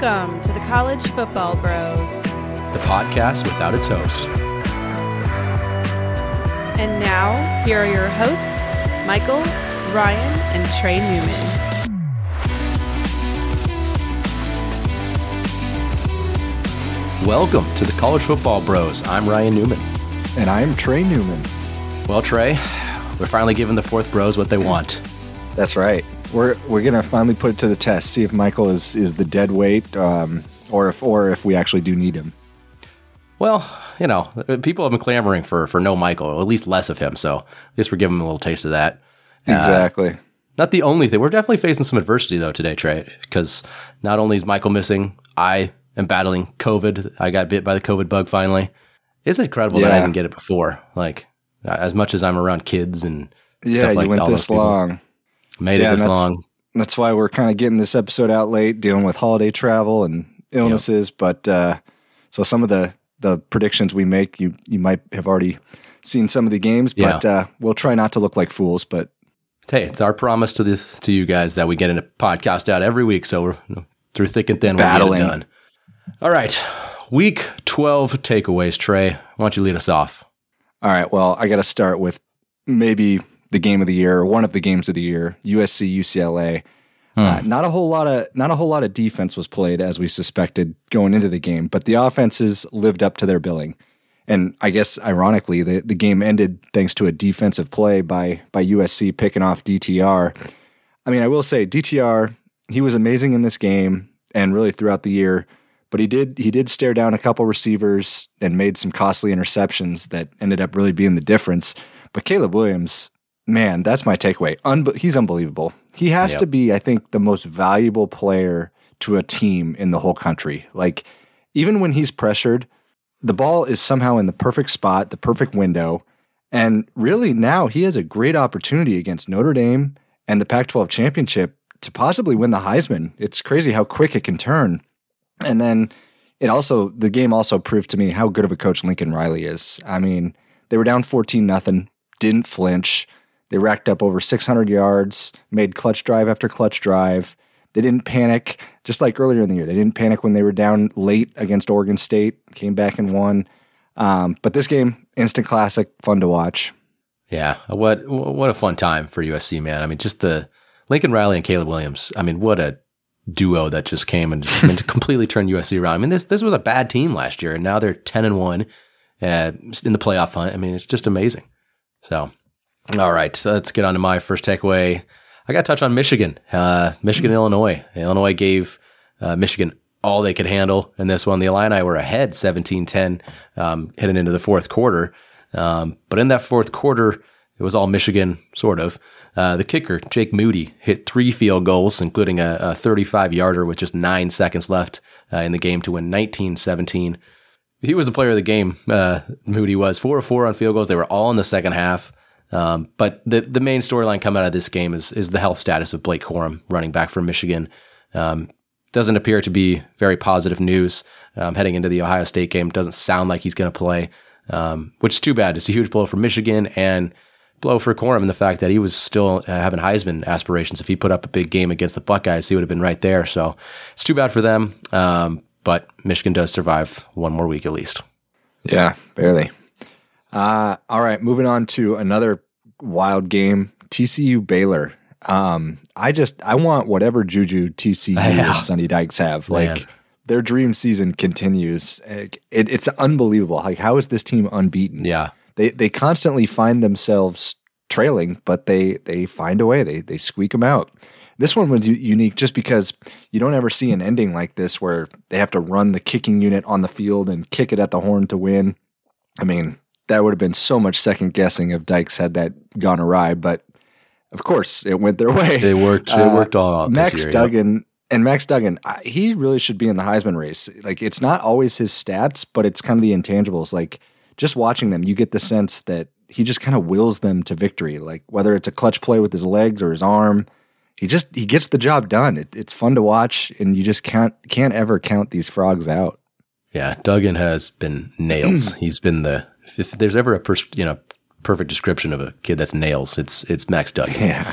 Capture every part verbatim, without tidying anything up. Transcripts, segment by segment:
Welcome to the College Football Bros, the podcast without its host. And now, here are your hosts, Michael, Ryan, and Trey Newman. Welcome to the College Football Bros. I'm Ryan Newman. And I'm Trey Newman. Well, Trey, we're finally giving the fourth bros what they want. That's right. We're we're going to finally put it to the test, see if Michael is, is the dead weight um, or if or if we actually do need him. Well, you know, people have been clamoring for for no Michael, or at least less of him. So I guess we're giving him a little taste of that. Exactly. Uh, not the only thing. We're definitely facing some adversity, though, today, Trey, because not only is Michael missing, I am battling COVID. I got bit by the COVID bug finally. It's incredible yeah. that I didn't get it before. Like, as much as I'm around kids and yeah, stuff like that. Yeah, you went this long. Made yeah, it this that's, long. That's why we're kind of getting this episode out late, dealing with holiday travel and illnesses. Yep. But uh, so some of the... the predictions we make, you you might have already seen some of the games, but yeah. uh, we'll try not to look like fools. But hey, it's our promise to this, to you guys, that we get a podcast out every week. So we're, you know, through thick and thin, battling. We're getting done. All right, week twelve takeaways. Trey, why don't you lead us off? All right. Well, I got to start with maybe the game of the year, or one of the games of the year: U S C U C L A. Hmm. Uh, not a whole lot of not a whole lot of defense was played, as we suspected going into the game, but the offenses lived up to their billing. And I guess ironically, the, the game ended thanks to a defensive play by by U S C picking off D T R. I mean, I will say D T R, he was amazing in this game and really throughout the year, but he did he did stare down a couple receivers and made some costly interceptions that ended up really being the difference. But Caleb Williams, man, that's my takeaway. Un- he's unbelievable. He has yep. to be, I think, the most valuable player to a team in the whole country. Like, even when he's pressured, the ball is somehow in the perfect spot, the perfect window. And really now he has a great opportunity against Notre Dame and the Pac twelve championship to possibly win the Heisman. It's crazy how quick it can turn. And then it also, the game also proved to me how good of a coach Lincoln Riley is. I mean, they were down fourteen nothing, didn't flinch. They racked up over six hundred yards, made clutch drive after clutch drive. They didn't panic, just like earlier in the year. They didn't panic when they were down late against Oregon State, came back and won. Um, but this game, instant classic, fun to watch. Yeah, what what a fun time for U S C, man. I mean, just the Lincoln Riley and Caleb Williams. I mean, what a duo that just came and just, I mean, completely turned U S C around. I mean, this this was a bad team last year, and now they're ten and one uh, in the playoff hunt. I mean, it's just amazing. So... All right, so let's get on to my first takeaway. I got to touch on Michigan, uh, Michigan, Illinois. Illinois gave uh, Michigan all they could handle in this one. The Illini were ahead seventeen ten um, heading into the fourth quarter. Um, but in that fourth quarter, it was all Michigan, sort of. Uh, the kicker, Jake Moody, hit three field goals, including a, a thirty-five-yarder with just nine seconds left uh, in the game to win nineteen seventeen. He was the player of the game, uh, Moody was. Four of four on field goals. They were all in the second half. Um, but the, the main storyline coming out of this game is is the health status of Blake Corum, running back from Michigan. Um, doesn't appear to be very positive news um, heading into the Ohio State game. Doesn't sound like he's going to play, um, which is too bad. It's a huge blow for Michigan and blow for Corum, and the fact that he was still uh, having Heisman aspirations. If he put up a big game against the Buckeyes, he would have been right there. So it's too bad for them. Um, but Michigan does survive one more week at least. Yeah, barely. Uh, all right, moving on to another wild game, T C U Baylor. Um, I just, I want whatever juju T C U yeah. and Sonny Dykes have. Like, Man. Their dream season continues. It, it's unbelievable. Like, how is this team unbeaten? Yeah. They they constantly find themselves trailing, but they, they find a way. They, they squeak them out. This one was unique just because you don't ever see an ending like this where they have to run the kicking unit on the field and kick it at the horn to win. I mean... that would have been so much second guessing if Dykes had that gone awry, but of course it went their way. They worked. It worked all out. Uh, Max this year, Duggan yep. and Max Duggan, I, he really should be in the Heisman race. Like, it's not always his stats, but it's kind of the intangibles. Like, just watching them, you get the sense that he just kind of wills them to victory. Like, whether it's a clutch play with his legs or his arm, he just he gets the job done. It, it's fun to watch, and you just can't can't ever count these frogs out. Yeah, Duggan has been nails. He's been the If there's ever a pers- you know perfect description of a kid that's nails, it's it's Max Duggan. Yeah.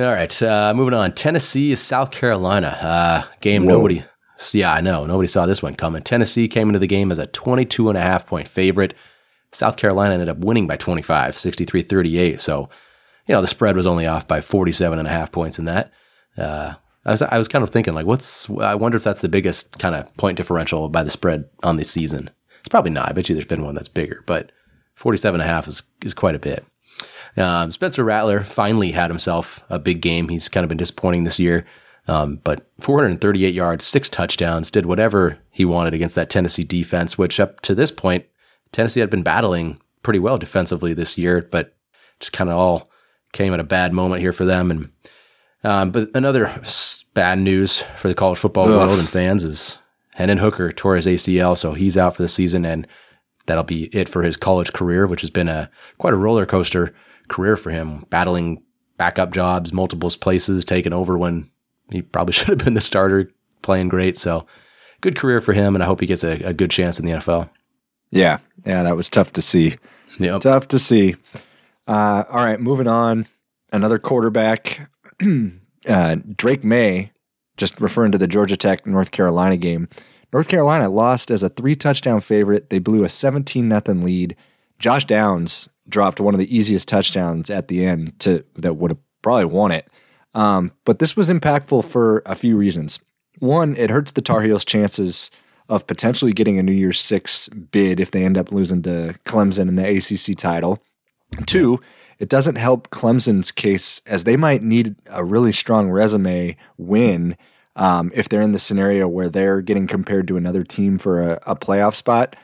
All right, uh, moving on. Tennessee is South Carolina. Uh, game Whoa. nobody So yeah, I know. Nobody saw this one coming. Tennessee came into the game as a twenty-two and a half point favorite. South Carolina ended up winning by twenty-five, sixty-three thirty-eight. So, you know, the spread was only off by forty-seven and a half points in that. Uh, I was I was kind of thinking, like, what's, I wonder if that's the biggest kind of point differential by the spread on the season. It's probably not. I bet you there's been one that's bigger, but forty-seven and a half is, is quite a bit. Um, Spencer Rattler finally had himself a big game. He's kind of been disappointing this year, um, but four hundred thirty-eight yards, six touchdowns, did whatever he wanted against that Tennessee defense, which up to this point, Tennessee had been battling pretty well defensively this year, but just kind of all came at a bad moment here for them. And um, but another bad news for the college football Ugh. world and fans is Hendon Hooker tore his A C L, so he's out for the season, and that'll be it for his college career, which has been a quite a roller coaster career for him, battling backup jobs, multiple places, taking over when he probably should have been the starter, playing great. So good career for him, and I hope he gets a, a good chance in the N F L. Yeah, yeah, that was tough to see. Yep. Tough to see. Uh, all right, moving on. Another quarterback, uh, Drake May, just referring to the Georgia Tech North Carolina game. North Carolina lost as a three-touchdown favorite. They blew a seventeen nothing lead. Josh Downs dropped one of the easiest touchdowns at the end to that would have probably won it. Um, but this was impactful for a few reasons. One, it hurts the Tar Heels' chances of potentially getting a New Year's Six bid if they end up losing to Clemson in the A C C title. Two, it doesn't help Clemson's case as they might need a really strong resume win um, if they're in the scenario where they're getting compared to another team for a, a playoff spot.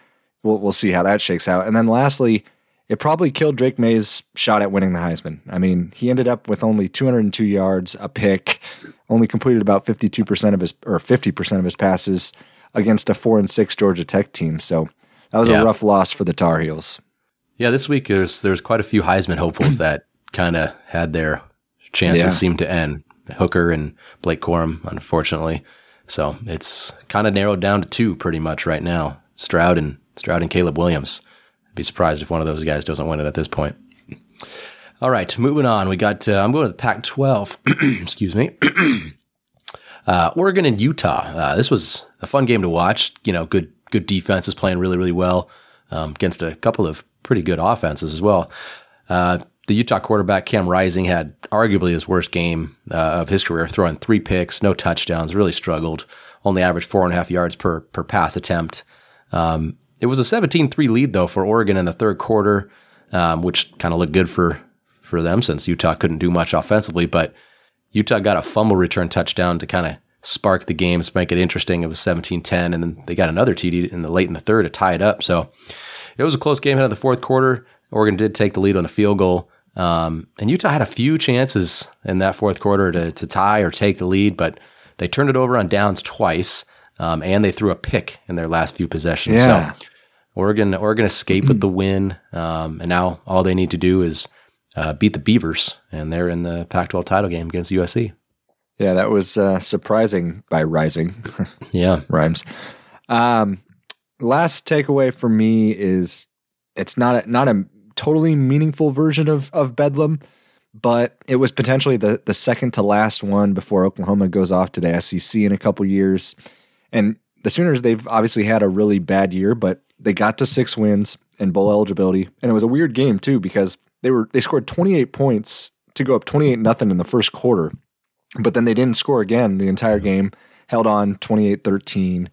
We'll, we'll see how that shakes out. And then lastly, it probably killed Drake May's shot at winning the Heisman. I mean, he ended up with only two hundred two yards, a pick, only completed about fifty-two percent of his or fifty percent of his passes against a four and six Georgia Tech team. So that was yeah. a rough loss for the Tar Heels. Yeah, this week there's there's quite a few Heisman hopefuls that kind of had their chances yeah. seem to end. Hooker and Blake Corum, unfortunately. So it's kind of narrowed down to two pretty much right now. Stroud and Stroud and Caleb Williams. I'd be surprised if one of those guys doesn't win it at this point. All right, moving on. We got uh, I'm going to the Pac twelve. Excuse me. Uh, Oregon and Utah. Uh, this was a fun game to watch. You know, good good defense is playing really, really well um, against a couple of pretty good offenses as well. Uh, the Utah quarterback, Cam Rising, had arguably his worst game uh, of his career, throwing three picks, no touchdowns, really struggled, only averaged four and a half yards per, per pass attempt. Um, it was a seventeen three lead, though, for Oregon in the third quarter, um, which kind of looked good for, for them since Utah couldn't do much offensively, but Utah got a fumble return touchdown to kind of spark the game, make it interesting. It was seventeen ten, and then they got another T D in the late in the third to tie it up. So it was a close game out of the fourth quarter. Oregon did take the lead on a field goal, um, and Utah had a few chances in that fourth quarter to, to tie or take the lead, but they turned it over on downs twice, um, and they threw a pick in their last few possessions. Yeah. So Oregon, Oregon escaped with the win, um, and now all they need to do is Uh, beat the Beavers, and they're in the Pac twelve title game against U S C. Yeah, that was uh, surprising by Rising. yeah. Rhymes. Um, last takeaway for me is it's not a, not a totally meaningful version of, of Bedlam, but it was potentially the, the second to last one before Oklahoma goes off to the S E C in a couple years. And the Sooners, they've obviously had a really bad year, but they got to six wins and bowl eligibility. And it was a weird game, too, because They were they scored twenty-eight points to go up twenty-eight nothing in the first quarter, but then they didn't score again the entire game, held on twenty-eight thirteen.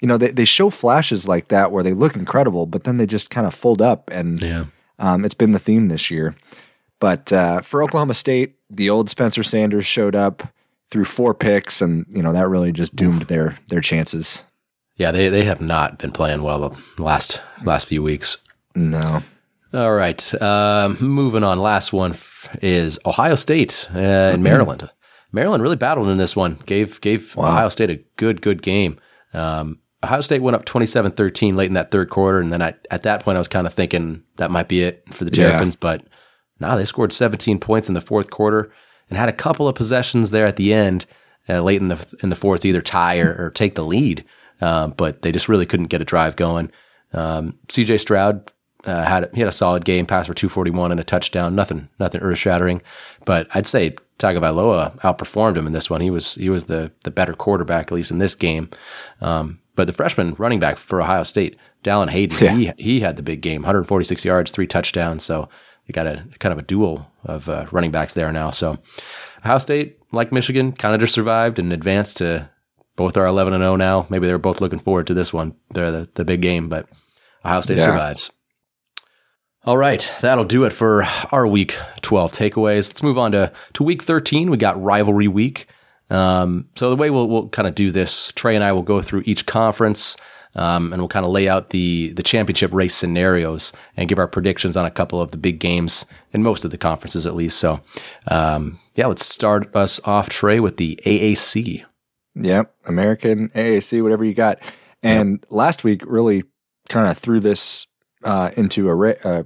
You know, they, they show flashes like that where they look incredible, but then they just kind of fold up, and yeah. um, it's been the theme this year. But uh, for Oklahoma State, the old Spencer Sanders showed up, threw four picks, and, you know, that really just doomed their their chances. Yeah, they, they have not been playing well the last, last few weeks. No. All right, um, moving on. Last one f- is Ohio State uh, and Maryland. Maryland really battled in this one. Gave gave wow. Ohio State a good, good game. Um, Ohio State went up twenty-seven thirteen late in that third quarter, and then I, at that point I was kind of thinking that might be it for the Terrapins, yeah. but no, nah, they scored seventeen points in the fourth quarter and had a couple of possessions there at the end, uh, late in the in the fourth, either tie or, or take the lead, um, but they just really couldn't get a drive going. Um, C J Stroud, Uh, had he had a solid game, passed for two forty-one and a touchdown, nothing, nothing earth shattering. But I'd say Tagovailoa outperformed him in this one. He was he was the the better quarterback, at least in this game. Um, but the freshman running back for Ohio State, Dallin Hayden, yeah. he he had the big game, one hundred forty-six yards, three touchdowns. So they got a kind of a duel of uh, running backs there now. So Ohio State, like Michigan, kind of just survived and advanced to both are eleven and oh now. Maybe they're both looking forward to this one. They're the, the big game, but Ohio State yeah. survives. All right, that'll do it for our Week twelve takeaways. Let's move on to, to Week thirteen. We got rivalry week. Um, so the way we'll, we'll kind of do this, Trey and I will go through each conference, um, and we'll kind of lay out the the championship race scenarios and give our predictions on a couple of the big games in most of the conferences, at least. So um, yeah, let's start us off, Trey, with the A A C. Yep, American, A A C, whatever you got. And yep. last week really kind of threw this uh, into a ra- uh,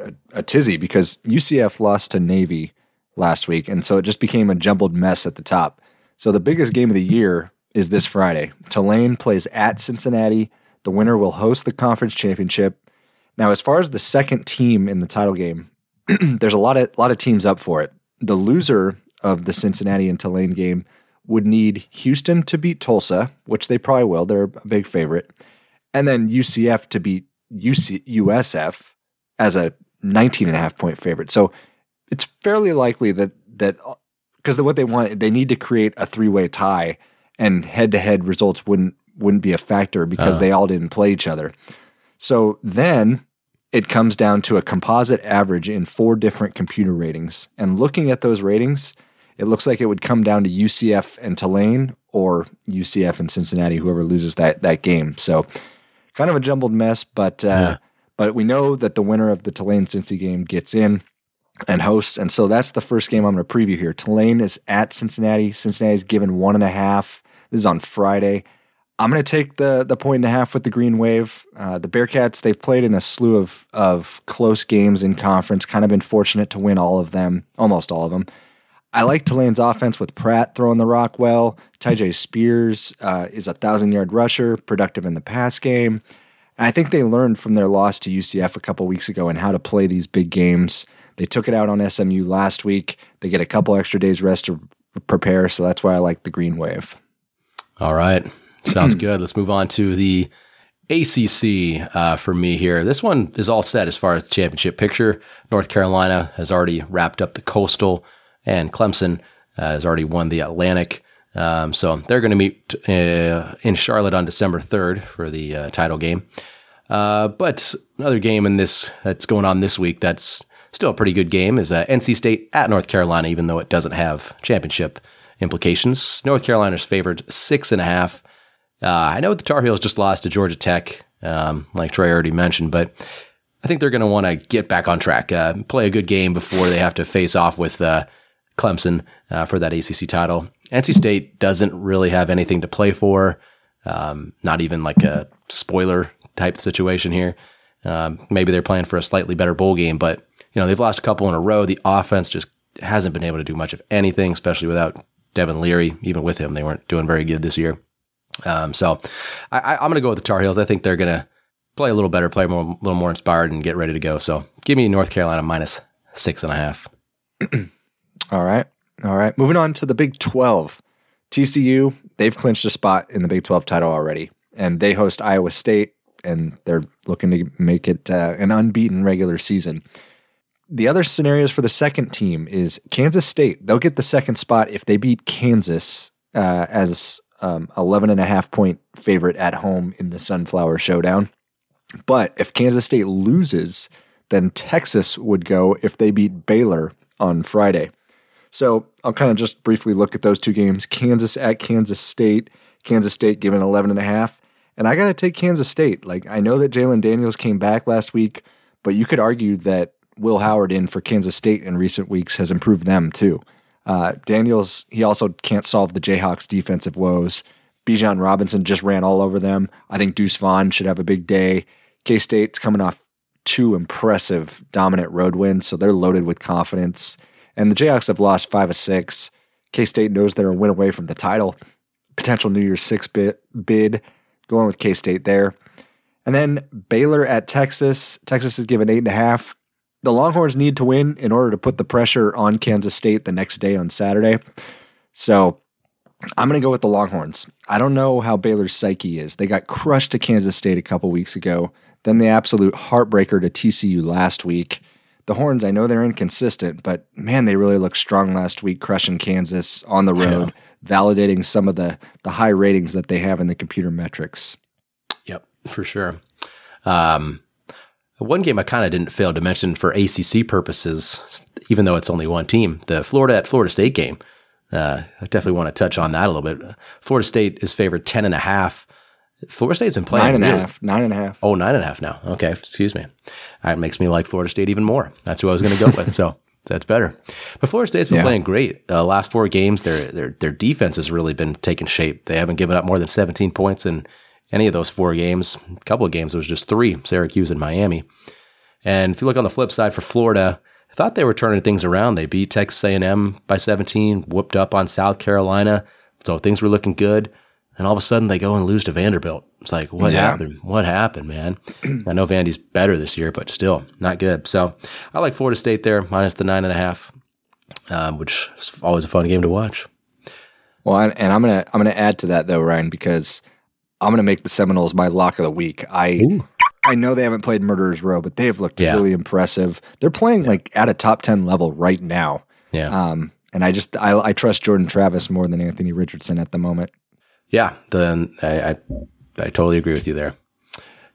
A, a tizzy because U C F lost to Navy last week, and so it just became a jumbled mess at the top. So the biggest game of the year is this Friday. Tulane plays at Cincinnati. The winner will host the conference championship. Now, as far as the second team in the title game, there's a lot of lot of teams up for it. The loser of the Cincinnati and Tulane game would need Houston to beat Tulsa, which they probably will. They're a big favorite. And then U C F to beat U C- U S F as a nineteen and a half point favorite. So it's fairly likely that, that because what they want, they need to create a three-way tie, and head-to-head results wouldn't wouldn't be a factor because uh-huh. they all didn't play each other. So then it comes down to a composite average in four different computer ratings. And looking at those ratings, it looks like it would come down to U C F and Tulane or U C F and Cincinnati, whoever loses that, that game. So kind of a jumbled mess, but... Uh, yeah. But we know that the winner of the Tulane-Cincy game gets in and hosts, and so that's the first game I'm going to preview here. Tulane is at Cincinnati. Cincinnati's given one and a half. This is on Friday. I'm going to take the the point and a half with the Green Wave. Uh, the Bearcats, they've played in a slew of of close games in conference, kind of been fortunate to win all of them, almost all of them. I like Tulane's offense with Pratt throwing the rock well. Tyjae Spears uh, is a one thousand-yard rusher, productive in the pass game. I think they learned from their loss to U C F a couple weeks ago and how to play these big games. They took it out on S M U last week. They get a couple extra days rest to prepare, so that's why I like the Green Wave. All right. Sounds good. Let's move on to the A C C uh, for me here. This one is all set as far as the championship picture. North Carolina has already wrapped up the Coastal, and Clemson uh, has already won the Atlantic. Um, so they're going to meet uh, in Charlotte on December third for the uh, title game. Uh, but another game in this that's going on this week that's still a pretty good game is uh, N C State at North Carolina, even though it doesn't have championship implications. North Carolina's favored six and a half. Uh, I know the Tar Heels just lost to Georgia Tech, um, like Trey already mentioned, but I think they're going to want to get back on track, uh, play a good game before they have to face off with uh, Clemson uh, for that A C C title. N C State doesn't really have anything to play for, um, not even like a spoiler-type situation here. Um, maybe they're playing for a slightly better bowl game, but you know they've lost a couple in a row. The offense just hasn't been able to do much of anything, especially without Devin Leary. Even with him, they weren't doing very good this year. Um, so I, I, I'm going to go with the Tar Heels. I think they're going to play a little better, play more, a little more inspired, and get ready to go. So give me North Carolina minus six and a half. All right. All right. Moving on to the Big twelve. T C U, they've clinched a spot in the Big twelve title already, and they host Iowa State, and they're looking to make it uh, an unbeaten regular season. The other scenarios for the second team is Kansas State. They'll get the second spot if they beat Kansas uh, as um, eleven and a half point favorite at home in the Sunflower Showdown. But if Kansas State loses, then Texas would go if they beat Baylor on Friday. So I'll kind of just briefly look at those two games. Kansas at Kansas State. Kansas State given eleven and a half. And I got to take Kansas State. Like, I know that Jalen Daniels came back last week, but you could argue that Will Howard in for Kansas State in recent weeks has improved them too. Uh, Daniels, he also can't solve the Jayhawks' defensive woes. Bijan Robinson just ran all over them. I think Deuce Vaughn should have a big day. K-State's coming off two impressive dominant road wins, so they're loaded with confidence. And the Jayhawks have lost five of six. K-State knows they're a win away from the title. Potential New Year's Six bid, bid. Going with K-State there. And then Baylor at Texas. Texas is given eight and a half. The Longhorns need to win in order to put the pressure on Kansas State the next day on Saturday. So I'm going to go with the Longhorns. I don't know how Baylor's psyche is. They got crushed to Kansas State a couple weeks ago, then the absolute heartbreaker to T C U last week. The Horns, I know they're inconsistent, but man, they really looked strong last week, crushing Kansas on the road, validating some of the, the high ratings that they have in the computer metrics. Yep, for sure. Um, one game I kind of didn't fail to mention for A C C purposes, even though it's only one team, the Florida at Florida State game. Uh, I definitely want to touch on that a little bit. Florida State is favored ten and a half. Florida State's been playing. Nine and a half. Nine and a half. Oh, nine and a half now. Okay. Excuse me. That makes me like Florida State even more. That's who I was going to go with. So that's better. But Florida State's been yeah. playing great. Uh, last four games, their, their, their defense has really been taking shape. They haven't given up more than seventeen points in any of those four games. A couple of games, it was just three, Syracuse and Miami. And if you look on the flip side for Florida, I thought they were turning things around. They beat Texas A and M by seventeen, whooped up on South Carolina. So things were looking good. And all of a sudden, they go and lose to Vanderbilt. It's like, what yeah. happened? What happened, man? I know Vandy's better this year, but still not good. So I like Florida State there, minus the nine and a half, um, which is always a fun game to watch. Well, I, and I'm gonna I'm gonna add to that though, Ryan, because I'm gonna make the Seminoles my lock of the week. I Ooh. I know they haven't played Murderer's Row, but they've looked yeah. really impressive. They're playing yeah. like at a top ten level right now. Yeah. Um, and I just I, I trust Jordan Travis more than Anthony Richardson at the moment. Yeah, then I, I I totally agree with you there.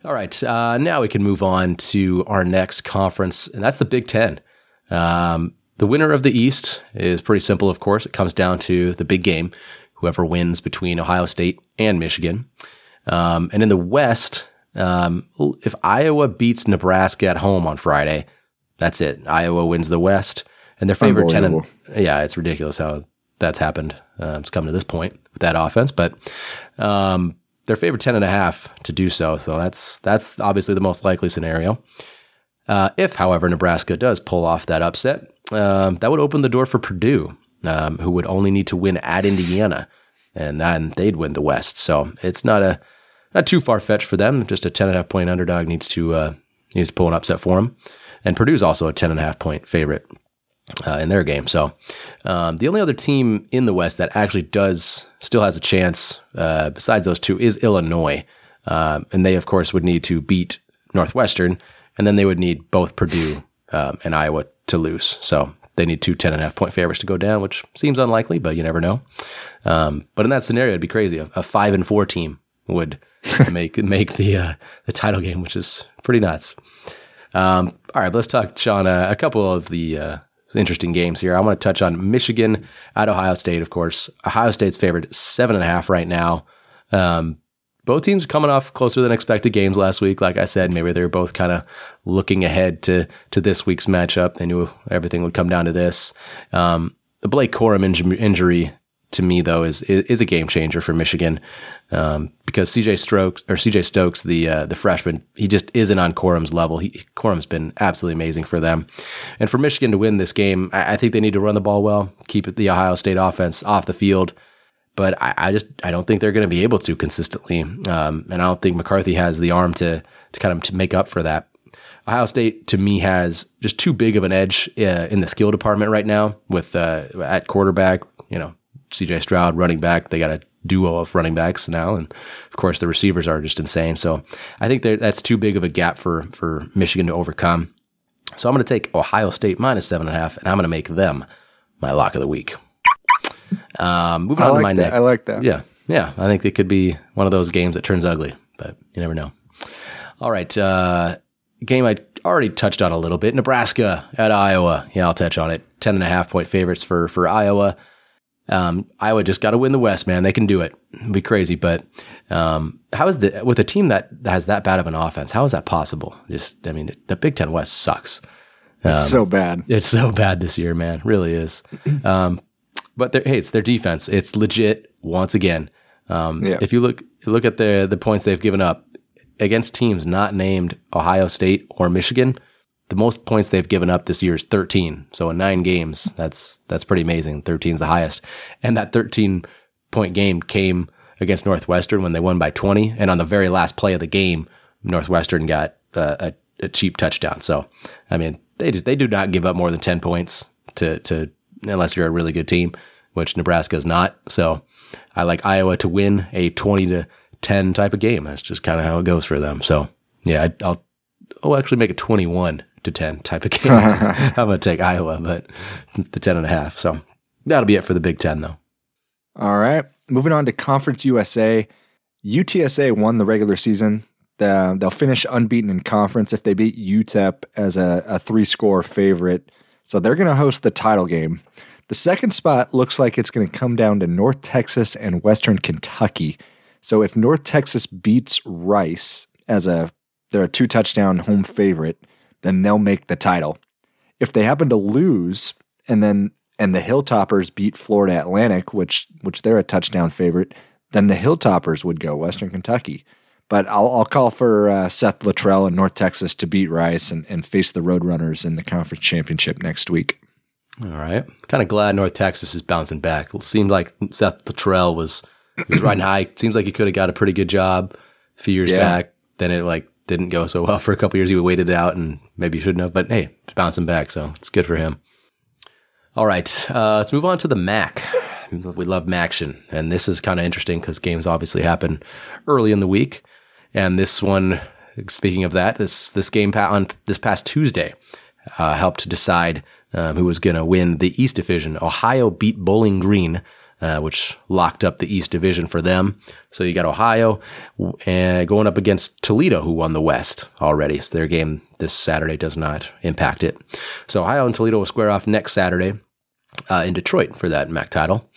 All right, uh, now we can move on to our next conference, and that's the Big Ten. Um, the winner of the East is pretty simple, of course. It comes down to the big game, whoever wins between Ohio State and Michigan. Um, and in the West, um, if Iowa beats Nebraska at home on Friday, that's it. Iowa wins the West, and their favorite ten. Yeah, it's ridiculous how that's happened. Uh, it's come to this point with that offense, but um, they're favored ten and a half to do so. So that's that's obviously the most likely scenario. Uh, if, however, Nebraska does pull off that upset, um, that would open the door for Purdue, um, who would only need to win at Indiana, and then they'd win the West. So it's not a not too far fetched for them. Just a ten and a half point underdog needs to uh, needs to pull an upset for them, and Purdue's also a ten and a half point favorite. Uh, in their game. So um, the only other team in the West that actually does still has a chance uh, besides those two is Illinois. Um, and they, of course, would need to beat Northwestern, and then they would need both Purdue um, and Iowa to lose. So they need two ten and a half point favorites to go down, which seems unlikely, but you never know. Um, but in that scenario, it'd be crazy. A, a five and four team would make make the, uh, the title game, which is pretty nuts. Um, all right, let's talk, Sean, uh, a couple of the uh, interesting games here. I want to touch on Michigan at Ohio State, of course. Ohio State's favored seven and a half right now. Um, both teams are coming off closer than expected games last week. Like I said, maybe they're both kind of looking ahead to to this week's matchup. They knew everything would come down to this. Um, the Blake Corum inj- injury to me, though, is is a game changer for Michigan um, because C J Stokes or C J Stokes, the uh, the freshman, he just isn't on Corum's level. He, Corum's been absolutely amazing for them, and for Michigan to win this game, I, I think they need to run the ball well, keep the Ohio State offense off the field. But I, I just I don't think they're going to be able to consistently, um, and I don't think McCarthy has the arm to to kind of to make up for that. Ohio State, to me, has just too big of an edge uh, in the skill department right now with uh, at quarterback, you know. C J Stroud, running back. They got a duo of running backs now. And of course, the receivers are just insane. So I think that's too big of a gap for, for Michigan to overcome. So I'm going to take Ohio State minus seven and a half, and I'm going to make them my lock of the week. Um, moving I on like to my that. Next. I like that. Yeah. Yeah. I think it could be one of those games that turns ugly, but you never know. All right. Uh, game I already touched on a little bit. Nebraska at Iowa. Yeah, I'll touch on it. Ten and a half point favorites for, for Iowa. Um, Iowa just got to win the West, man. They can do it. It'd be crazy, but um, how is the with a team that has that bad of an offense? How is that possible? Just, I mean, the Big Ten West sucks. Um, it's so bad. It's so bad this year, man. It really is. Um, but hey, it's their defense. It's legit once again. Um, yeah. If you look look at the the points they've given up against teams not named Ohio State or Michigan. The most points they've given up this year is thirteen. So in nine games, that's that's pretty amazing. thirteen is the highest. And that thirteen-point game came against Northwestern when they won by twenty. And on the very last play of the game, Northwestern got uh, a, a cheap touchdown. So, I mean, they just they do not give up more than ten points to to unless you're a really good team, which Nebraska is not. So I like Iowa to win a twenty to ten type of game. That's just kind of how it goes for them. So yeah, I, I'll oh actually make a twenty-one to ten type of game. I'm gonna take Iowa, but the ten and a half. So that'll be it for the Big Ten, though. All right, moving on to Conference U S A. U T S A won the regular season. Uh, they'll finish unbeaten in conference if they beat U T E P as a, a three-score favorite. So they're going to host the title game. The second spot looks like it's going to come down to North Texas and Western Kentucky. So if North Texas beats Rice as a they're a two-touchdown home favorite, then they'll make the title. If they happen to lose and then and the Hilltoppers beat Florida Atlantic, which which they're a touchdown favorite, then the Hilltoppers would go Western Kentucky. But I'll, I'll call for uh, Seth Luttrell and North Texas to beat Rice and, and face the Roadrunners in the conference championship next week. All right. Kind of glad North Texas is bouncing back. It seemed like Seth Luttrell was, was riding high. It seems like he could have got a pretty good job a few years yeah. back. Then it like didn't go so well for a couple years. He waited it out and maybe shouldn't have. But hey, it's bouncing back, so it's good for him. All right. Uh, let's move on to the M A C. We love Maction, and this is kind of interesting because games obviously happen early in the week. And this one, speaking of that, this this game on this past Tuesday uh, helped decide um, who was going to win the East Division. Ohio beat Bowling Green, uh, which locked up the East Division for them. So you got Ohio and going up against Toledo, who won the West already. So their game this Saturday does not impact it. So Ohio and Toledo will square off next Saturday uh, in Detroit for that M A C title.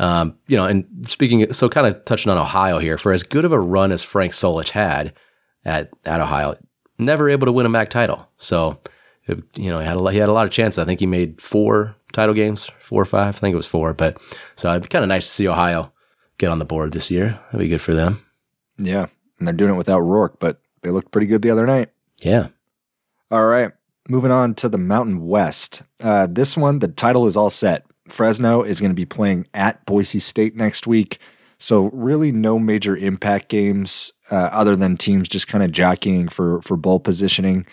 Um, you know, and speaking, so kind of touching on Ohio here, for as good of a run as Frank Solich had at, at Ohio, never able to win a M A C title. So, it, you know, he had, a, he had a lot of chances. I think he made four title games, four or five. I think it was four. But so it'd be kind of nice to see Ohio get on the board this year. That'd be good for them. Yeah. And they're doing it without Rourke, but they looked pretty good the other night. Yeah. All right. Moving on to the Mountain West. Uh, this one, the title is all set. Fresno is going to be playing at Boise State next week. So really no major impact games uh, other than teams just kind of jockeying for, for bowl positioning.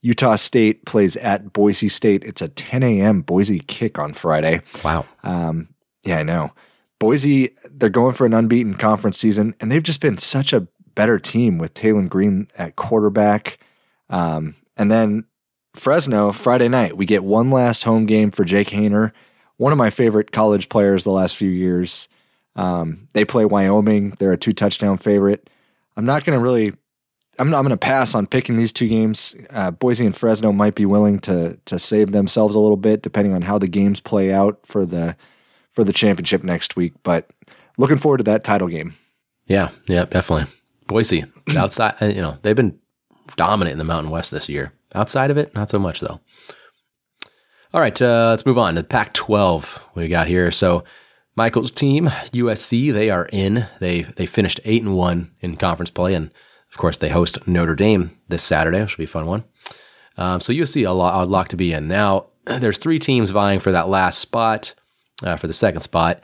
Utah State plays at Boise State. It's a ten a.m. Boise kick on Friday. Wow. Um, yeah, I know. Boise, they're going for an unbeaten conference season, and they've just been such a better team with Taylon Green at quarterback. Um, and then Fresno, Friday night, we get one last home game for Jake Hayner, one of my favorite college players the last few years. Um, they play Wyoming. They're a two-touchdown favorite. I'm not going to really – I'm, I'm going to pass on picking these two games. Uh, Boise and Fresno might be willing to to save themselves a little bit depending on how the games play out for the for the championship next week. But looking forward to that title game. Yeah, yeah, definitely. Boise, outside – you know, they've been dominant in the Mountain West this year. Outside of it, not so much though. All right, uh, let's move on to Pac twelve we got here. So Michael's team, U S C, they are in. They they finished eight and one in conference play, and of course they host Notre Dame this Saturday, which will be a fun one. Um, so U S C, a lot, a lot to be in. Now, there's three teams vying for that last spot, uh, for the second spot,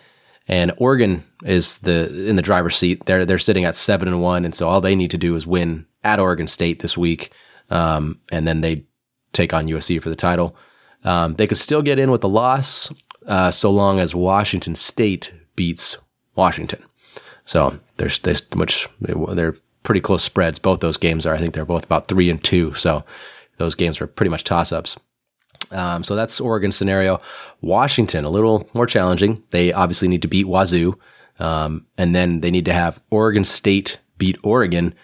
and Oregon is the in the driver's seat. They're, they're sitting at seven and one, and so all they need to do is win at Oregon State this week, um, and then they take on U S C for the title. Um, they could still get in with the loss uh, so long as Washington State beats Washington. So there's this much, they're pretty close spreads. Both those games are, I think they're both about three and two. So those games are pretty much toss-ups. Um, so that's Oregon's scenario. Washington, a little more challenging. They obviously need to beat Wazoo. Um, and then they need to have Oregon State beat Oregon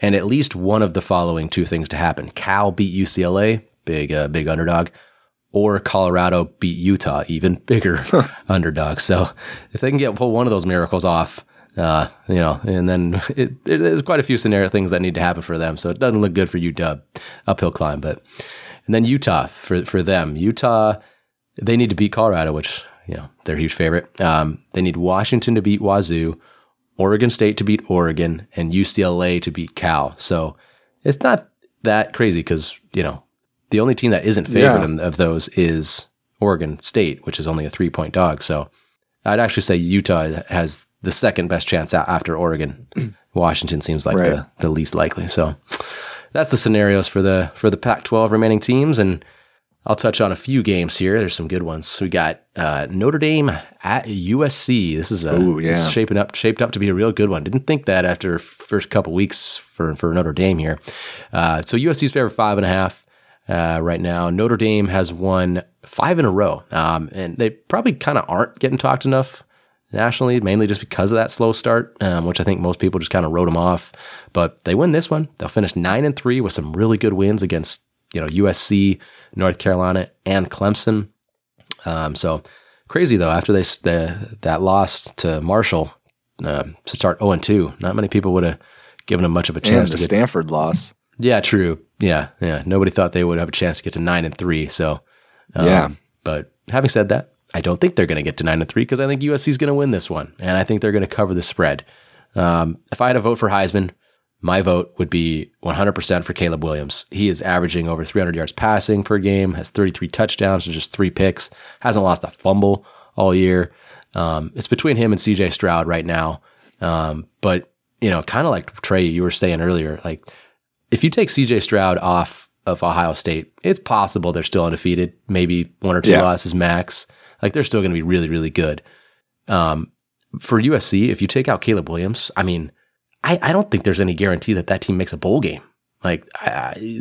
and at least one of the following two things to happen. Cal beat U C L A, big, uh, big underdog. Or Colorado beat Utah, even bigger underdog. So if they can get pull one of those miracles off, uh, you know, and then it, it, there's quite a few scenario things that need to happen for them. So it doesn't look good for U W, uphill climb. But and then Utah for for them, Utah, they need to beat Colorado, which you know they're a huge favorite. Um, they need Washington to beat Wazoo, Oregon State to beat Oregon, and U C L A to beat Cal. So it's not that crazy because you know. The only team that isn't favored yeah. of those is Oregon State, which is only a three-point dog. So I'd actually say Utah has the second best chance after Oregon. Washington seems like right. the, the least likely. So that's the scenarios for the for the Pac twelve remaining teams. And I'll touch on a few games here. There's some good ones. We got uh, Notre Dame at U S C. This is a Ooh, yeah. this is shaping up shaped up to be a real good one. Didn't think that after first couple weeks for for Notre Dame here. Uh, so U S C's favorite five and a half uh, right now. Notre Dame has won five in a row, um, and they probably kind of aren't getting talked enough nationally, mainly just because of that slow start, um, which I think most people just kind of wrote them off. But they win this one. They'll finish nine and three with some really good wins against, you know, U S C, North Carolina, and Clemson. Um, so crazy though. After they the, that loss to Marshall uh, to start zero and two, not many people would have given them much of a chance. And the to Stanford get, loss. Yeah, true. Yeah, yeah. Nobody thought they would have a chance to get to nine and three. So um, yeah. But having said that, I don't think they're going to get to nine and three because I think U S C is going to win this one, and I think they're going to cover the spread. Um, if I had a vote for Heisman, my vote would be one hundred percent for Caleb Williams. He is averaging over three hundred yards passing per game, has thirty-three touchdowns and just three picks, hasn't lost a fumble all year. Um, it's between him and C J Stroud right now. Um, but, you know, kind of like Trey, you were saying earlier, like if you take C J Stroud off of Ohio State, it's possible they're still undefeated, maybe one or two yeah. losses max. Like they're still going to be really, really good. Um, for U S C, if you take out Caleb Williams, I mean, I, I don't think there's any guarantee that that team makes a bowl game. Like I,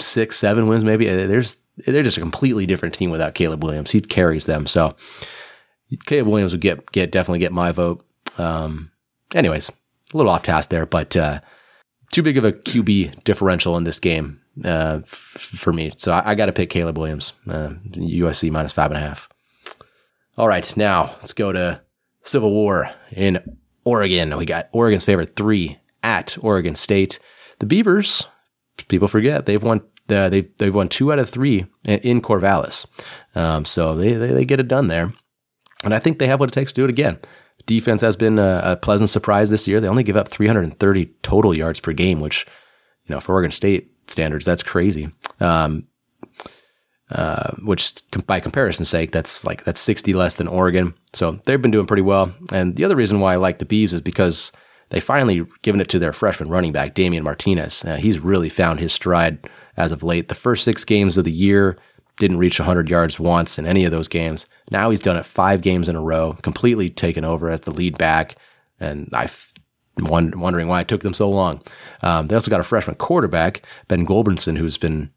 six, seven wins, maybe. There's they're just a completely different team without Caleb Williams. He carries them. So Caleb Williams would get get definitely get my vote. Um, anyways, a little off task there, but uh, too big of a Q B differential in this game uh, f- for me. So I, I got to pick Caleb Williams. Uh, U S C minus five and a half. All right, now let's go to Civil War in Oregon. We got Oregon's favorite three at Oregon State. The Beavers, people forget, they've won uh, they've, they've won two out of three in Corvallis. Um, so they, they they get it done there. And I think they have what it takes to do it again. Defense has been a, a pleasant surprise this year. They only give up three hundred thirty total yards per game, which, you know, for Oregon State standards, that's crazy. Um Uh, which by comparison's sake, that's like, that's sixty less than Oregon. So they've been doing pretty well. And the other reason why I like the Beavs is because they finally given it to their freshman running back, Damian Martinez. Uh, he's really found his stride as of late. The first six games of the year didn't reach one hundred yards once in any of those games. Now he's done it five games in a row, completely taken over as the lead back. And I'm wondering why it took them so long. Um, they also got a freshman quarterback, Ben Gulbranson, who's been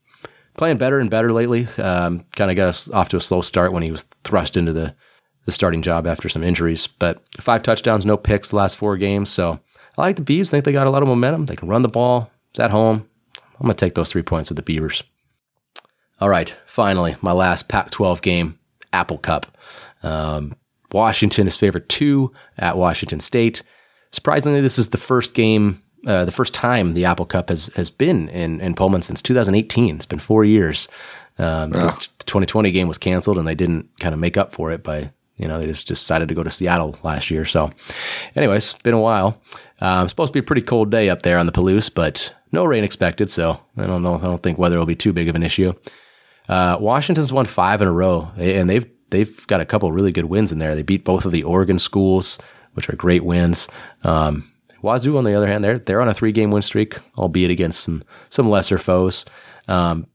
playing better and better lately. Um, kind of got us off to a slow start when he was thrust into the, the starting job after some injuries. But five touchdowns, no picks the last four games. So I like the Beavs. I think they got a lot of momentum. They can run the ball. It's at home. I'm going to take those three points with the Beavers. All right. Finally, my last Pac twelve game, Apple Cup. Um, Washington is favored two at Washington State. Surprisingly, this is the first game Uh, the first time the Apple Cup has, has been in, in Pullman since two thousand eighteen. It's been four years. Um, yeah. This twenty twenty game was canceled and they didn't kind of make up for it by, you know, they just decided to go to Seattle last year. So anyways, it's been a while. Um, supposed to be a pretty cold day up there on the Palouse, but no rain expected. So I don't know. I don't think weather will be too big of an issue. Uh, Washington's won five in a row and they've, they've got a couple really good wins in there. They beat both of the Oregon schools, which are great wins. Um, Wazoo, on the other hand, they're, they're on a three-game win streak, albeit against some some lesser foes. Um,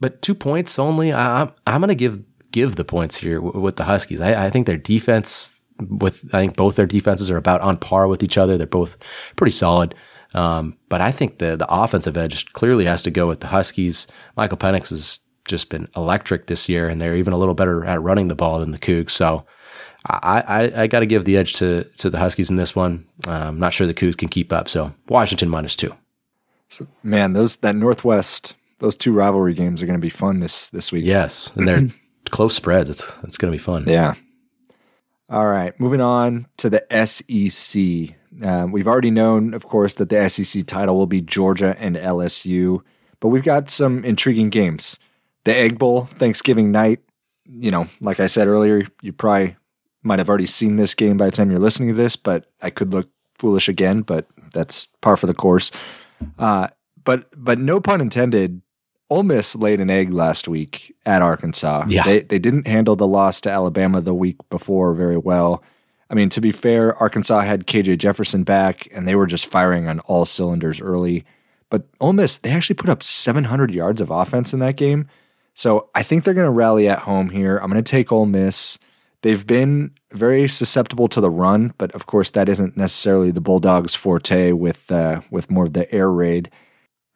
but two points only, I, I'm, I'm going to give give the points here w- with the Huskies. I, I think their defense, with I think both their defenses are about on par with each other. They're both pretty solid. Um, but I think the, the offensive edge clearly has to go with the Huskies. Michael Penix has just been electric this year, and they're even a little better at running the ball than the Cougs. So I, I, I got to give the edge to, to the Huskies in this one. Uh, I'm not sure the Cougs can keep up. So Washington minus two. So, man, those that Northwest, those two rivalry games are going to be fun this this week. Yes, and they're close spreads. It's it's going to be fun. Yeah. All right, moving on to the S E C. Um, we've already known, of course, that the S E C title will be Georgia and L S U, but we've got some intriguing games. The Egg Bowl, Thanksgiving night. You know, like I said earlier, you probably might have already seen this game by the time you're listening to this, but I could look foolish again, but that's par for the course. Uh, but but no pun intended, Ole Miss laid an egg last week at Arkansas. Yeah. They, they didn't handle the loss to Alabama the week before very well. I mean, to be fair, Arkansas had K J Jefferson back, and they were just firing on all cylinders early. But Ole Miss, they actually put up seven hundred yards of offense in that game. So I think they're going to rally at home here. I'm going to take Ole Miss. They've been very susceptible to the run, but of course that isn't necessarily the Bulldogs' forte with uh, with more of the air raid.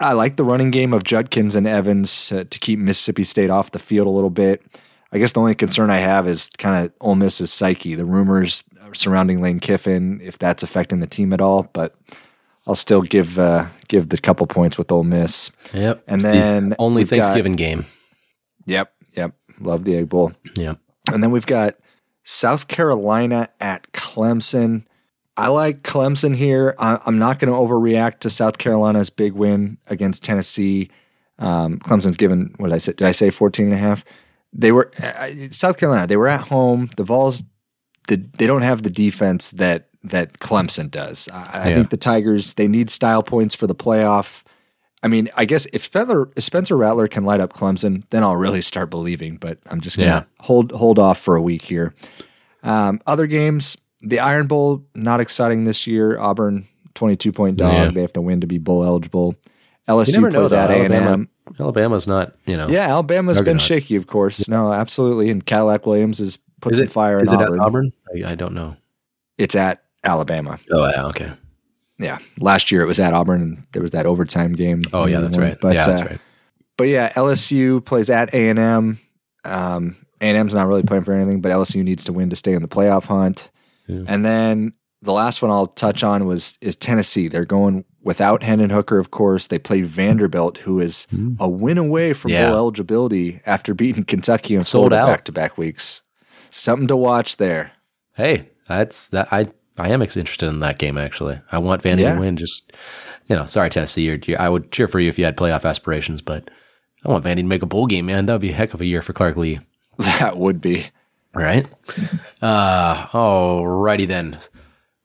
I like the running game of Judkins and Evans uh, to keep Mississippi State off the field a little bit. I guess the only concern I have is kind of Ole Miss's psyche, the rumors surrounding Lane Kiffin, if that's affecting the team at all. But I'll still give uh, give the couple points with Ole Miss. Yep. And then the only Thanksgiving got, game. Yep. Yep. Love the Egg Bowl. Yep. And then we've got South Carolina at Clemson. I like Clemson here. I, I'm not going to overreact to South Carolina's big win against Tennessee. Um, Clemson's given, what did I say? Did I say fourteen and a half? They were uh, South Carolina. They were at home. The Vols, the, they don't have the defense that that Clemson does. I, yeah. I think the Tigers, they need style points for the playoff. I mean, I guess if Spencer, if Spencer Rattler can light up Clemson, then I'll really start believing. But I'm just gonna yeah. hold hold off for a week here. Um, other games, the Iron Bowl, not exciting this year. Auburn, twenty-two point dog. Yeah. They have to win to be bowl eligible. L S U plays at A and M. Alabama. Alabama's not, you know. Yeah, Alabama's been not. shaky, of course. Yeah. No, absolutely. And Cadillac Williams is put some fire in Auburn. Is it at Auburn? I, I don't know. It's at Alabama. Oh, yeah, okay. Yeah, last year it was at Auburn, and there was that overtime game. Oh, yeah, that's right. But, yeah, that's uh, right. But, yeah, L S U plays at A and M. Um, A and M's not really playing for anything, but L S U needs to win to stay in the playoff hunt. Yeah. And then the last one I'll touch on was is Tennessee. They're going without Hendon Hooker, of course. They play Vanderbilt, who is a win away from yeah. bowl eligibility after beating Kentucky and Florida back-to-back weeks. Something to watch there. Hey, that's that. I I am interested in that game, actually. I want Vandy yeah. to win. Just, you know, sorry, Tennessee. You're, you're, I would cheer for you if you had playoff aspirations, but I want Vandy to make a bowl game, man. That would be a heck of a year for Clark Lee. That would be. Right? uh, all righty then.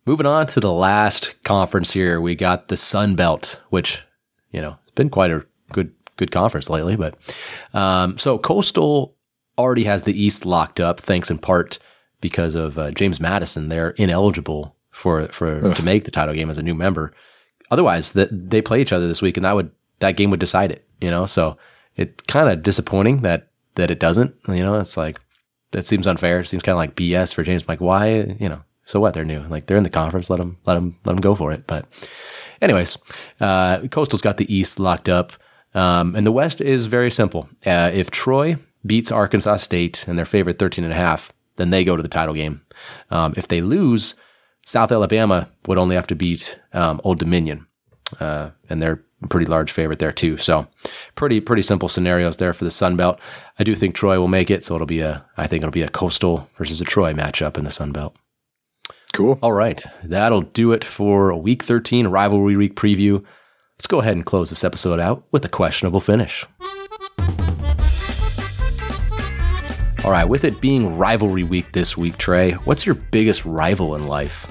Moving on to the last conference here, we got the Sun Belt, which, you know, it's been quite a good good conference lately. But um, so Coastal already has the East locked up, thanks in part because of uh, James Madison. They're ineligible for for Ugh. to make the title game as a new member. Otherwise, the, they play each other this week, and that would that game would decide it. You know, so it's kind of disappointing that that it doesn't. You know, it's like that seems unfair. It seems kind of like B S for James. Like, why? You know. So what? They're new. Like they're in the conference. Let them, let them, let them go for it. But, anyways, uh, Coastal's got the East locked up, um, and the West is very simple. Uh, if Troy beats Arkansas State and they're favored thirteen and a half, then they go to the title game. Um, if they lose, South Alabama would only have to beat um, Old Dominion, uh, and they're a pretty large favorite there too. So, pretty pretty simple scenarios there for the Sun Belt. I do think Troy will make it, so it'll be a I think it'll be a Coastal versus a Troy matchup in the Sun Belt. Cool. All right. That'll do it for Week thirteen Rivalry Week preview. Let's go ahead and close this episode out with a questionable finish. All right. With it being Rivalry Week this week, Trey, what's your biggest rival in life?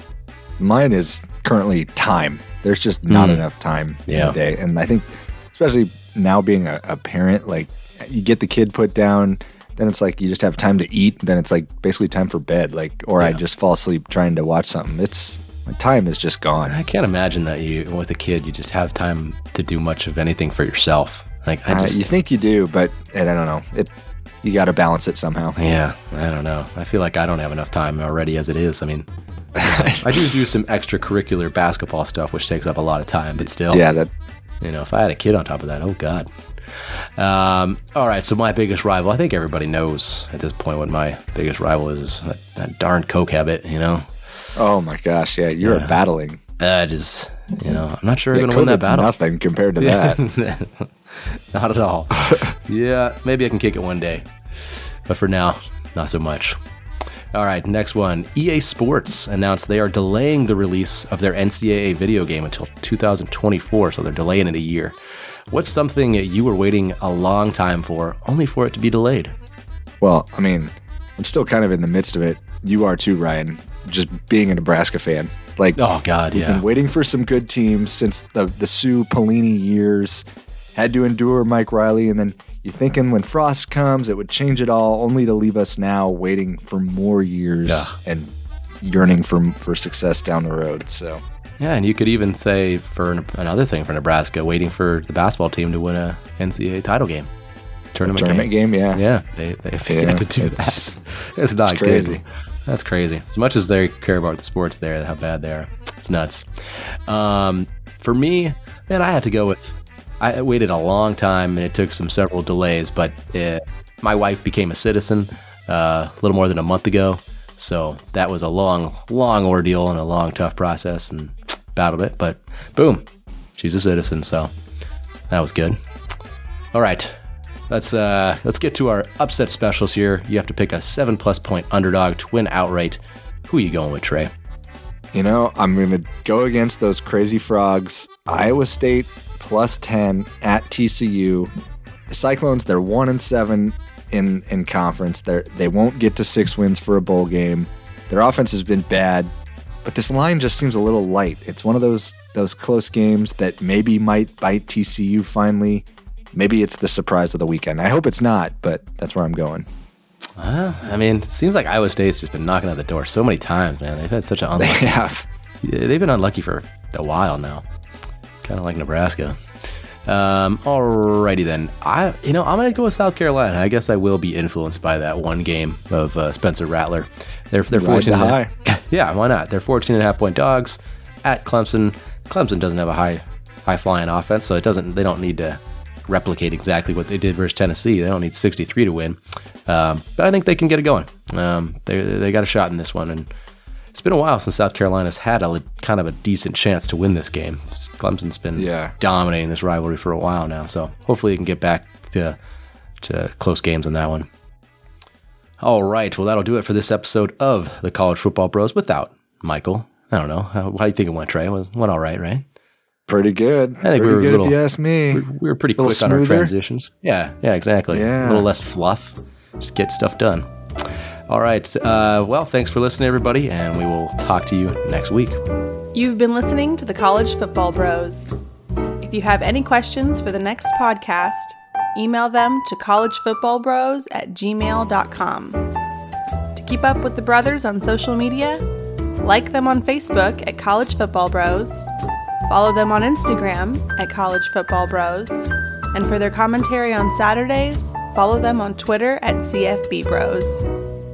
Mine is currently time. There's just not mm. enough time yeah. in the day. And I think, especially now being a, a parent, like you get the kid put down. Then it's like you just have time to eat. Then it's like basically time for bed, like, or yeah. I just fall asleep trying to watch something. It's my time is just gone. I can't imagine that you with a kid, you just have time to do much of anything for yourself. Like I just, uh, you think you do, but and I don't know. It you got to balance it somehow. Yeah, I don't know. I feel like I don't have enough time already as it is. I mean, I do do some extracurricular basketball stuff, which takes up a lot of time, but still, yeah, that you know, if I had a kid on top of that, oh god. Um, all right, so my biggest rival, I think everybody knows at this point what my biggest rival is, that, that darn Coke habit, you know? Oh my gosh, yeah, you're yeah. battling. Uh, just, you know, I'm not sure yeah, I'm going to win that battle. Nothing compared to that. Not at all. Yeah, maybe I can kick it one day. But for now, not so much. All right, next one. E A Sports announced they are delaying the release of their N C double A video game until two thousand twenty-four, so they're delaying it a year. What's something you were waiting a long time for, only for it to be delayed? Well, I mean, I'm still kind of in the midst of it. You are too, Ryan, just being a Nebraska fan. Like, oh, God, we've yeah. been waiting for some good teams since the, the Sue Pelini years. Had to endure Mike Riley, and then you're thinking when Frost comes, it would change it all, only to leave us now waiting for more years yeah. and yearning for, for success down the road, so... Yeah, and you could even say for another thing for Nebraska, waiting for the basketball team to win a N C double A title game. tournament, tournament game. game. Yeah, yeah, they they figured yeah, to do it's, that. It's not it's crazy. Good. That's crazy. As much as they care about the sports there, how bad they are, it's nuts. Um, for me, man, I had to go with. I waited a long time, and it took some several delays, but it, my wife became a citizen uh, a little more than a month ago. So that was a long, long ordeal and a long, tough process, and battled it. But boom, she's a citizen, so that was good. All right, let's uh, let's get to our upset specials here. You have to pick a seven-plus point underdog to win outright. Who are you going with, Trey? You know, I'm going to go against those crazy frogs. Iowa State plus ten at T C U. The Cyclones, they're one and seven. In, in conference. They they won't get to six wins for a bowl game. Their offense has been bad, but this line just seems a little light. It's one of those those close games that maybe might bite T C U finally. Maybe it's the surprise of the weekend. I hope it's not, but that's where I'm going. Uh, I mean, it seems like Iowa State's just been knocking on the door so many times, man. They've had such an unlucky... They have. Yeah, they've been unlucky for a while now. It's kind of like Nebraska. Um, alrighty then. I, you know, I'm gonna go with South Carolina. I guess I will be influenced by that one game of uh, Spencer Rattler. They're they're fourteen. High. Yeah, why not? They're fourteen and a half point dogs at Clemson. Clemson doesn't have a high high flying offense, so it doesn't. They don't need to replicate exactly what they did versus Tennessee. They don't need sixty-three to win, um, but I think they can get it going. Um, they they got a shot in this one, and it's been a while since South Carolina's had a kind of a decent chance to win this game. Clemson's been yeah. dominating this rivalry for a while now, so hopefully you can get back to to close games on that one. All right, well, that'll do it for this episode of the College Football Bros without Michael. I don't know. How, how do you think it went, Trey? It went all right, right? Pretty good. I think pretty we were good a little, if you ask me. We, we were pretty quick smoother on our transitions. Yeah, yeah, exactly. Yeah. A little less fluff. Just get stuff done. All right. Uh, well, thanks for listening, everybody, and we will talk to you next week. You've been listening to the College Football Bros. If you have any questions for the next podcast, email them to collegefootballbros at gmail dot com. To keep up with the brothers on social media, like them on Facebook at College Football Bros, follow them on Instagram at College Football Bros, and for their commentary on Saturdays, follow them on Twitter at C F B Bros.